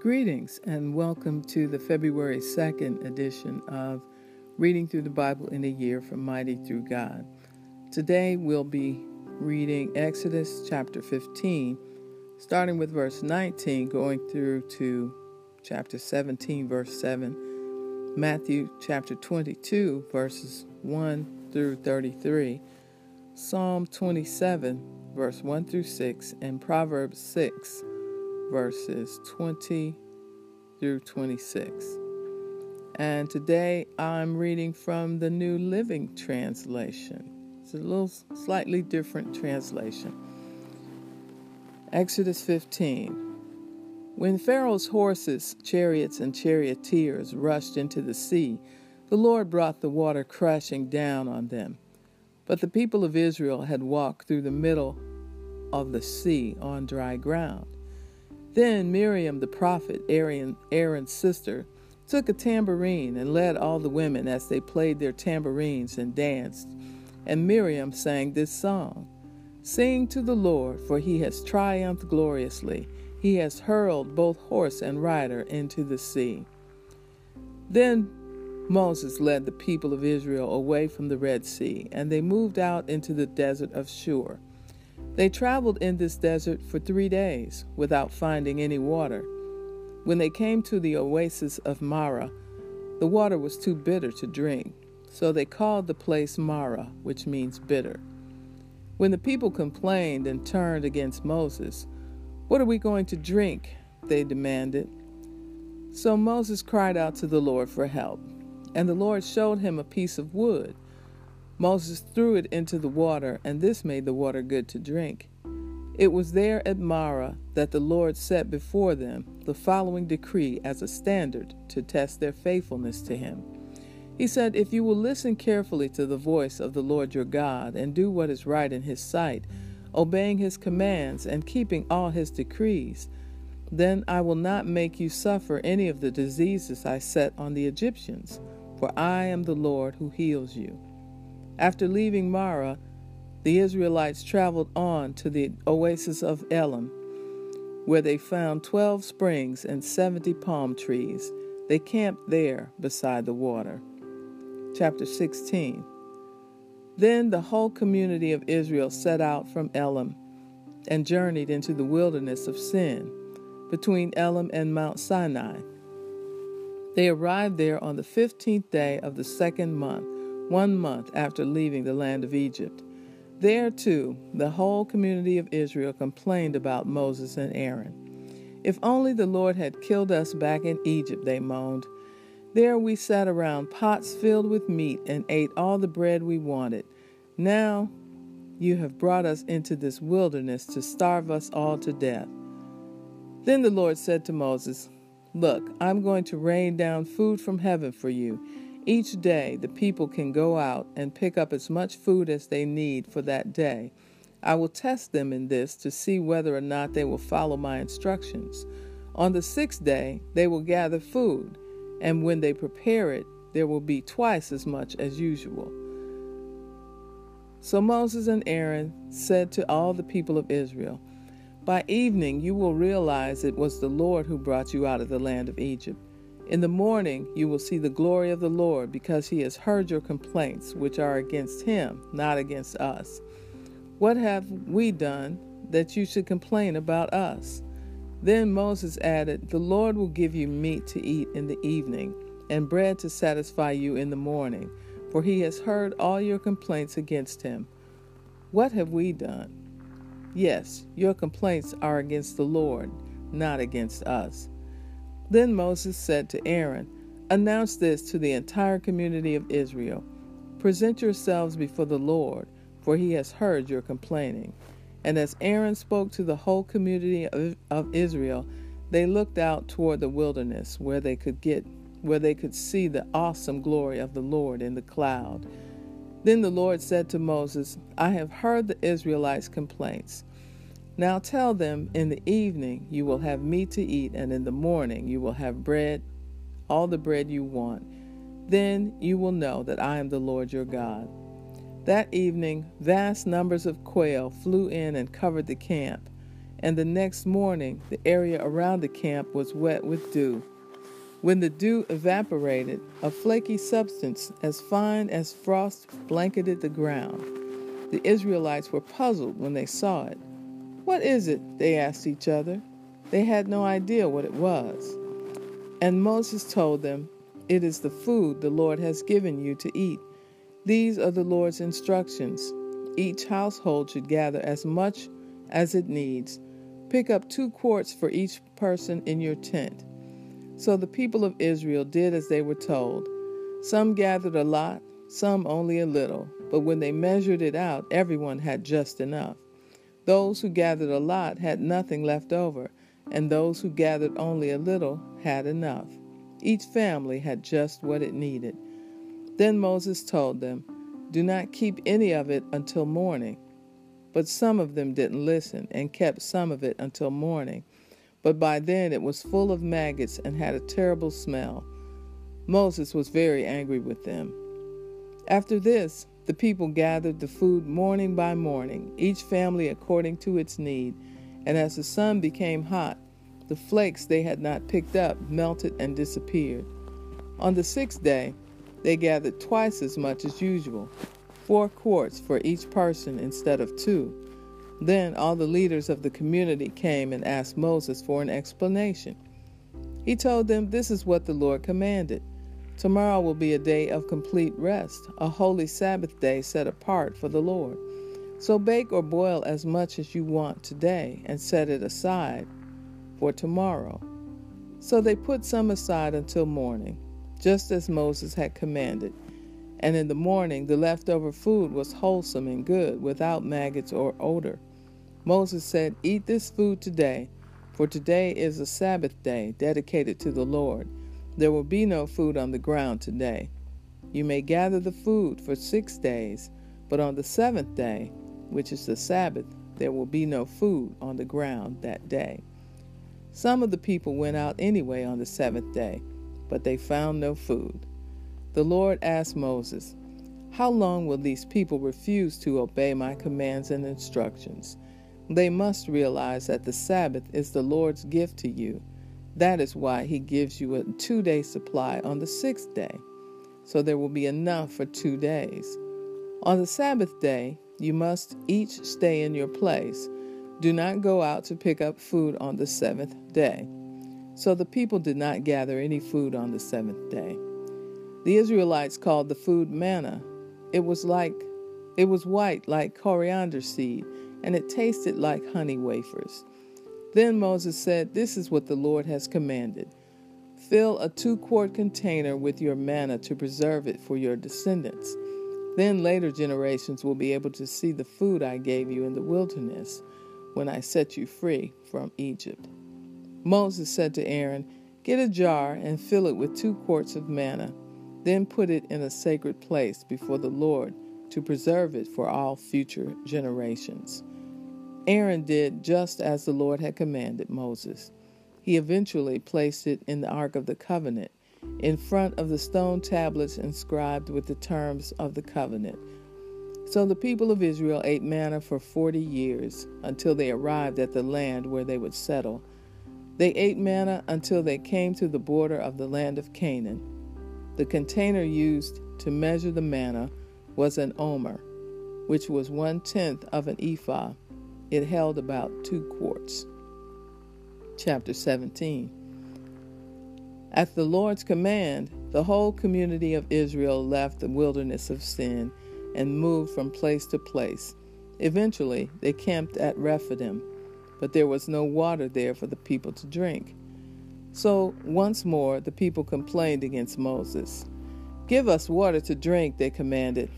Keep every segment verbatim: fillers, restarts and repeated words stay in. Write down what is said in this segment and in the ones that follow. Greetings and welcome to the February second edition of Reading Through the Bible in a Year from Mighty Through God. Today we'll be reading Exodus chapter fifteen, starting with verse nineteen, going through to chapter seventeen, verse seven, Matthew chapter twenty-two, verses one through thirty-three, Psalm twenty-seven, verse one through six, and Proverbs six, verses twenty through twenty-six. And today I'm reading from the New Living Translation. It's a little slightly different translation. Exodus fifteen. When Pharaoh's horses, chariots, and charioteers rushed into the sea, the Lord brought the water crashing down on them. But the people of Israel had walked through the middle of the sea on dry ground. Then Miriam the prophet, Aaron, Aaron's sister, took a tambourine and led all the women as they played their tambourines and danced. And Miriam sang this song, "Sing to the Lord, for he has triumphed gloriously. He has hurled both horse and rider into the sea." Then Moses led the people of Israel away from the Red Sea, and they moved out into the desert of Shur. They traveled in this desert for three days without finding any water. When they came to the oasis of Marah, the water was too bitter to drink, so they called the place Marah, which means bitter. When the people complained and turned against Moses, "What are we going to drink?" they demanded. So Moses cried out to the Lord for help, and the Lord showed him a piece of wood. Moses threw it into the water, and this made the water good to drink. It was there at Marah that the Lord set before them the following decree as a standard to test their faithfulness to him. He said, "If you will listen carefully to the voice of the Lord your God and do what is right in his sight, obeying his commands and keeping all his decrees, then I will not make you suffer any of the diseases I set on the Egyptians, for I am the Lord who heals you." After leaving Marah, the Israelites traveled on to the oasis of Elim, where they found twelve springs and seventy palm trees. They camped there beside the water. Chapter sixteen. Then the whole community of Israel set out from Elim and journeyed into the wilderness of Sin, between Elim and Mount Sinai. They arrived there on the fifteenth day of the second month, one month after leaving the land of Egypt. There, too, the whole community of Israel complained about Moses and Aaron. "If only the Lord had killed us back in Egypt," they moaned. "There we sat around pots filled with meat and ate all the bread we wanted. Now you have brought us into this wilderness to starve us all to death." Then the Lord said to Moses, "Look, I'm going to rain down food from heaven for you. Each day the people can go out and pick up as much food as they need for that day. I will test them in this to see whether or not they will follow my instructions. On the sixth day they will gather food, and when they prepare it, there will be twice as much as usual." So Moses and Aaron said to all the people of Israel, "By evening you will realize it was the Lord who brought you out of the land of Egypt. In the morning you will see the glory of the Lord, because he has heard your complaints, which are against him, not against us. What have we done that you should complain about us?" Then Moses added, "The Lord will give you meat to eat in the evening and bread to satisfy you in the morning, for he has heard all your complaints against him." "What have we done?" "Yes, your complaints are against the Lord, not against us." Then Moses said to Aaron, "Announce this to the entire community of Israel. Present yourselves before the Lord, for he has heard your complaining." And as Aaron spoke to the whole community of, of Israel, they looked out toward the wilderness, where they could get, where they could see the awesome glory of the Lord in the cloud. Then the Lord said to Moses, "I have heard the Israelites' complaints. Now tell them, in the evening you will have meat to eat, and in the morning you will have bread, all the bread you want. Then you will know that I am the Lord your God." That evening, vast numbers of quail flew in and covered the camp, and the next morning the area around the camp was wet with dew. When the dew evaporated, a flaky substance as fine as frost blanketed the ground. The Israelites were puzzled when they saw it. "What is it?" they asked each other. They had no idea what it was. And Moses told them, "It is the food the Lord has given you to eat. These are the Lord's instructions. Each household should gather as much as it needs. Pick up two quarts for each person in your tent." So the people of Israel did as they were told. Some gathered a lot, some only a little, but when they measured it out, everyone had just enough. Those who gathered a lot had nothing left over, and those who gathered only a little had enough. Each family had just what it needed. Then Moses told them, "Do not keep any of it until morning." But some of them didn't listen and kept some of it until morning. But by then it was full of maggots and had a terrible smell. Moses was very angry with them. After this, the people gathered the food morning by morning, each family according to its need. And as the sun became hot, the flakes they had not picked up melted and disappeared. On the sixth day, they gathered twice as much as usual, four quarts for each person instead of two. Then all the leaders of the community came and asked Moses for an explanation. He told them, "This is what the Lord commanded. Tomorrow will be a day of complete rest, a holy Sabbath day set apart for the Lord. So bake or boil as much as you want today and set it aside for tomorrow." So they put some aside until morning, just as Moses had commanded. And in the morning, the leftover food was wholesome and good, without maggots or odor. Moses said, "Eat this food today, for today is a Sabbath day dedicated to the Lord. There will be no food on the ground today. You may gather the food for six days, but on the seventh day, which is the Sabbath, there will be no food on the ground that day." Some of the people went out anyway on the seventh day, but they found no food. The Lord asked Moses, "How long will these people refuse to obey my commands and instructions? They must realize that the Sabbath is the Lord's gift to you. That is why he gives you a two-day supply on the sixth day, so there will be enough for two days. On the Sabbath day, you must each stay in your place. Do not go out to pick up food on the seventh day." So the people did not gather any food on the seventh day. The Israelites called the food manna. It was like, it was white like coriander seed, and it tasted like honey wafers. Then Moses said, "This is what the Lord has commanded. Fill a two-quart container with your manna to preserve it for your descendants. Then later generations will be able to see the food I gave you in the wilderness when I set you free from Egypt." Moses said to Aaron, "Get a jar and fill it with two quarts of manna. Then put it in a sacred place before the Lord to preserve it for all future generations." Aaron did just as the Lord had commanded Moses. He eventually placed it in the Ark of the Covenant, in front of the stone tablets inscribed with the terms of the covenant. So the people of Israel ate manna for forty years, until they arrived at the land where they would settle. They ate manna until they came to the border of the land of Canaan. The container used to measure the manna was an omer, which was one-tenth of an ephah. It held about two quarts. Chapter seventeen. At the Lord's command, the whole community of Israel left the wilderness of Sin and moved from place to place. Eventually, they camped at Rephidim, but there was no water there for the people to drink. So once more, the people complained against Moses. "Give us water to drink," they commanded.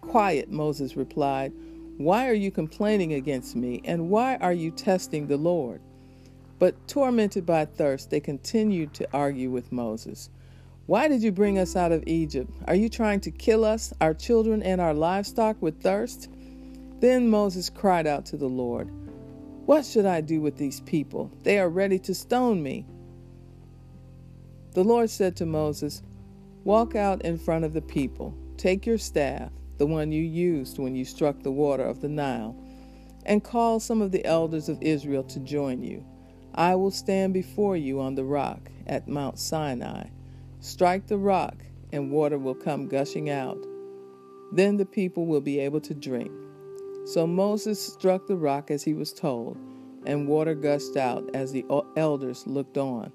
"Quiet," Moses replied. "Why are you complaining against me, and why are you testing the Lord?" But tormented by thirst, they continued to argue with Moses. "Why did you bring us out of Egypt? Are you trying to kill us, our children, and our livestock with thirst?" Then Moses cried out to the Lord, "What should I do with these people? They are ready to stone me." The Lord said to Moses, "Walk out in front of the people. Take your staff, the one you used when you struck the water of the Nile, and call some of the elders of Israel to join you. I will stand before you on the rock at Mount Sinai. Strike the rock, and water will come gushing out. Then the people will be able to drink. So Moses struck the rock as he was told, and water gushed out as the elders looked on.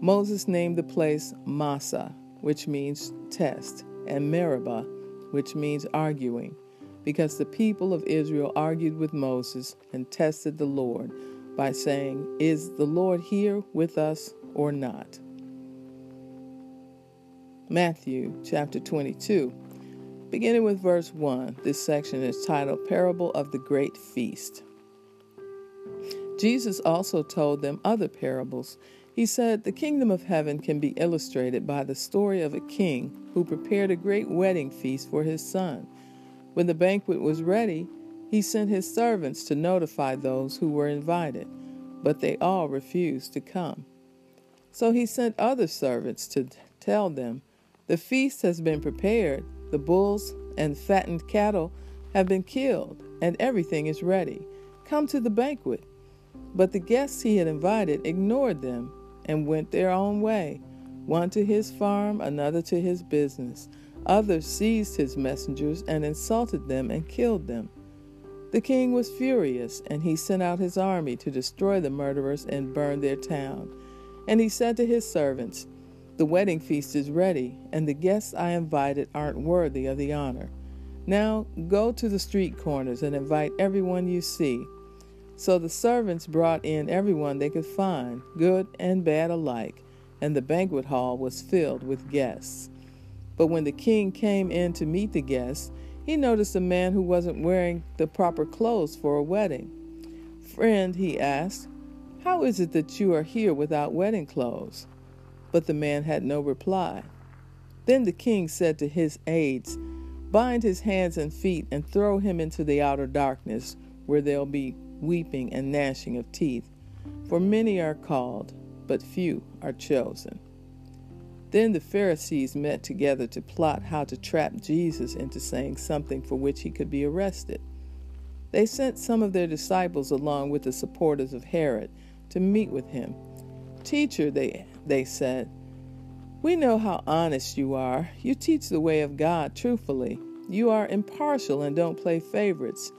Moses named the place Massah, which means test, and Meribah, which means arguing, because the people of Israel argued with Moses and tested the Lord by saying, "Is the Lord here with us or not?" Matthew chapter twenty-two, beginning with verse one. This section is titled Parable of the Great Feast. Jesus also told them other parables. He said, "The kingdom of heaven can be illustrated by the story of a king who prepared a great wedding feast for his son. When the banquet was ready, he sent his servants to notify those who were invited, but they all refused to come. So he sent other servants to tell them, 'The feast has been prepared, the bulls and fattened cattle have been killed, and everything is ready. Come to the banquet.' But the guests he had invited ignored them and went their own way, one to his farm, another to his business. Others seized his messengers and insulted them and killed them. The king was furious, and he sent out his army to destroy the murderers and burn their town. And he said to his servants, 'The wedding feast is ready, and the guests I invited aren't worthy of the honor. Now go to the street corners and invite everyone you see.' So the servants brought in everyone they could find, good and bad alike, and the banquet hall was filled with guests. But when the king came in to meet the guests, he noticed a man who wasn't wearing the proper clothes for a wedding. 'Friend,' he asked, 'how is it that you are here without wedding clothes?' But the man had no reply. Then the king said to his aides, 'Bind his hands and feet and throw him into the outer darkness, where there'll be weeping and gnashing of teeth, for many are called, but few are chosen.' Then the Pharisees met together to plot how to trap Jesus into saying something for which he could be arrested. They sent some of their disciples along with the supporters of Herod to meet with him. 'Teacher,' they, they said, 'we know how honest you are. You teach the way of God truthfully. You are impartial and don't play favorites.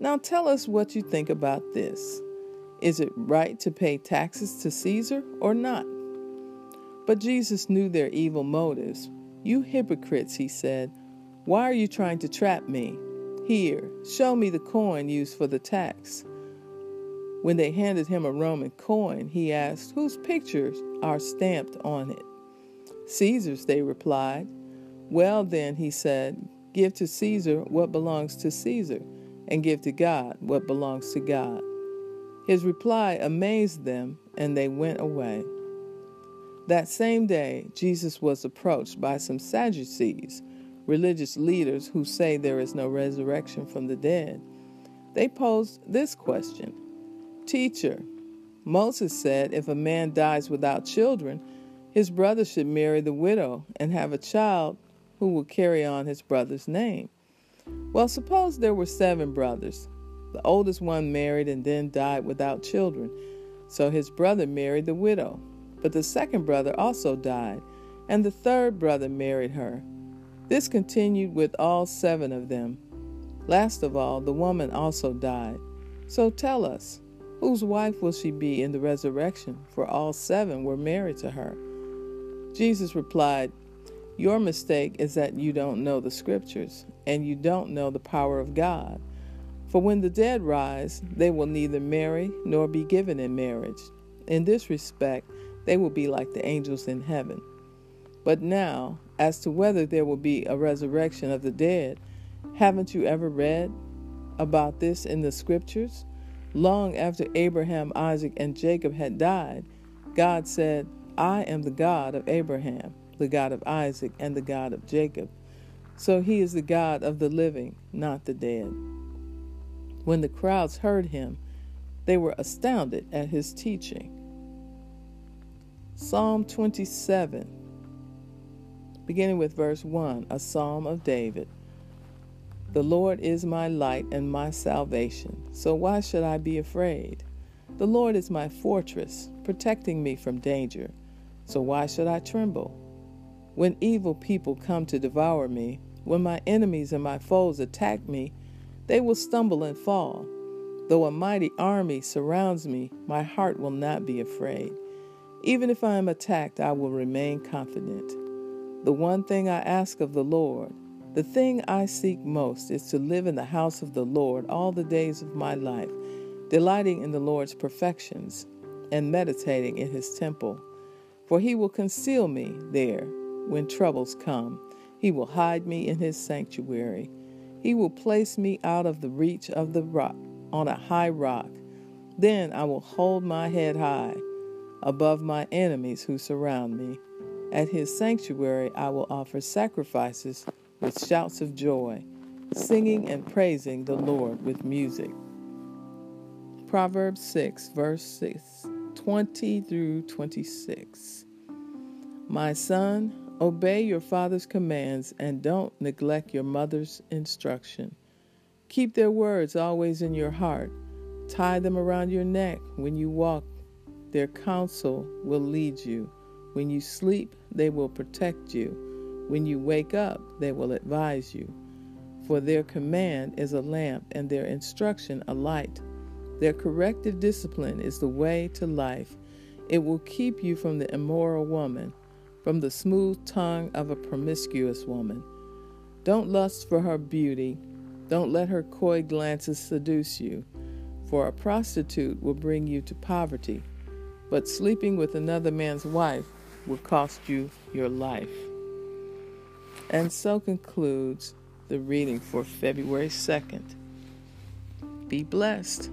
Now tell us what you think about this. Is it right to pay taxes to Caesar or not?' But Jesus knew their evil motives. 'You hypocrites,' he said, 'why are you trying to trap me? Here, show me the coin used for the tax.' When they handed him a Roman coin, he asked, 'Whose pictures are stamped on it?' 'Caesar's,' they replied. 'Well then,' he said, 'give to Caesar what belongs to Caesar, and give to God what belongs to God.' His reply amazed them, and they went away. That same day, Jesus was approached by some Sadducees, religious leaders who say there is no resurrection from the dead. They posed this question, 'Teacher, Moses said if a man dies without children, his brother should marry the widow and have a child who will carry on his brother's name. Well, suppose there were seven brothers. The oldest one married and then died without children. So his brother married the widow. But the second brother also died, and the third brother married her. This continued with all seven of them. Last of all, the woman also died. So tell us, whose wife will she be in the resurrection? For all seven were married to her.' Jesus replied, 'Your mistake is that you don't know the scriptures, and you don't know the power of God. For when the dead rise, they will neither marry nor be given in marriage. In this respect, they will be like the angels in heaven. But now, as to whether there will be a resurrection of the dead, haven't you ever read about this in the scriptures? Long after Abraham, Isaac, and Jacob had died, God said, 'I am the God of Abraham, the God of Isaac, and the God of Jacob.' So he is the God of the living, not the dead." When the crowds heard him, they were astounded at his teaching. Psalm twenty-seven, beginning with verse one, a psalm of David. The Lord is my light and my salvation, so why should I be afraid? The Lord is my fortress, protecting me from danger, so why should I tremble? When evil people come to devour me, when my enemies and my foes attack me, they will stumble and fall. Though a mighty army surrounds me, my heart will not be afraid. Even if I am attacked, I will remain confident. The one thing I ask of the Lord, the thing I seek most, is to live in the house of the Lord all the days of my life, delighting in the Lord's perfections and meditating in his temple. For he will conceal me there when troubles come. He will hide me in his sanctuary. He will place me out of the reach of the rock, on a high rock. Then I will hold my head high above my enemies who surround me. At his sanctuary I will offer sacrifices with shouts of joy, singing and praising the Lord with music. Proverbs six, verses twenty through twenty-six. My son, obey your father's commands and don't neglect your mother's instruction. Keep their words always in your heart. Tie them around your neck when you walk. Their counsel will lead you. When you sleep, they will protect you. When you wake up, they will advise you. For their command is a lamp and their instruction a light. Their corrective discipline is the way to life. It will keep you from the immoral woman, from the smooth tongue of a promiscuous woman. Don't lust for her beauty. Don't let her coy glances seduce you, for a prostitute will bring you to poverty, but sleeping with another man's wife will cost you your life. And so concludes the reading for February second. Be blessed.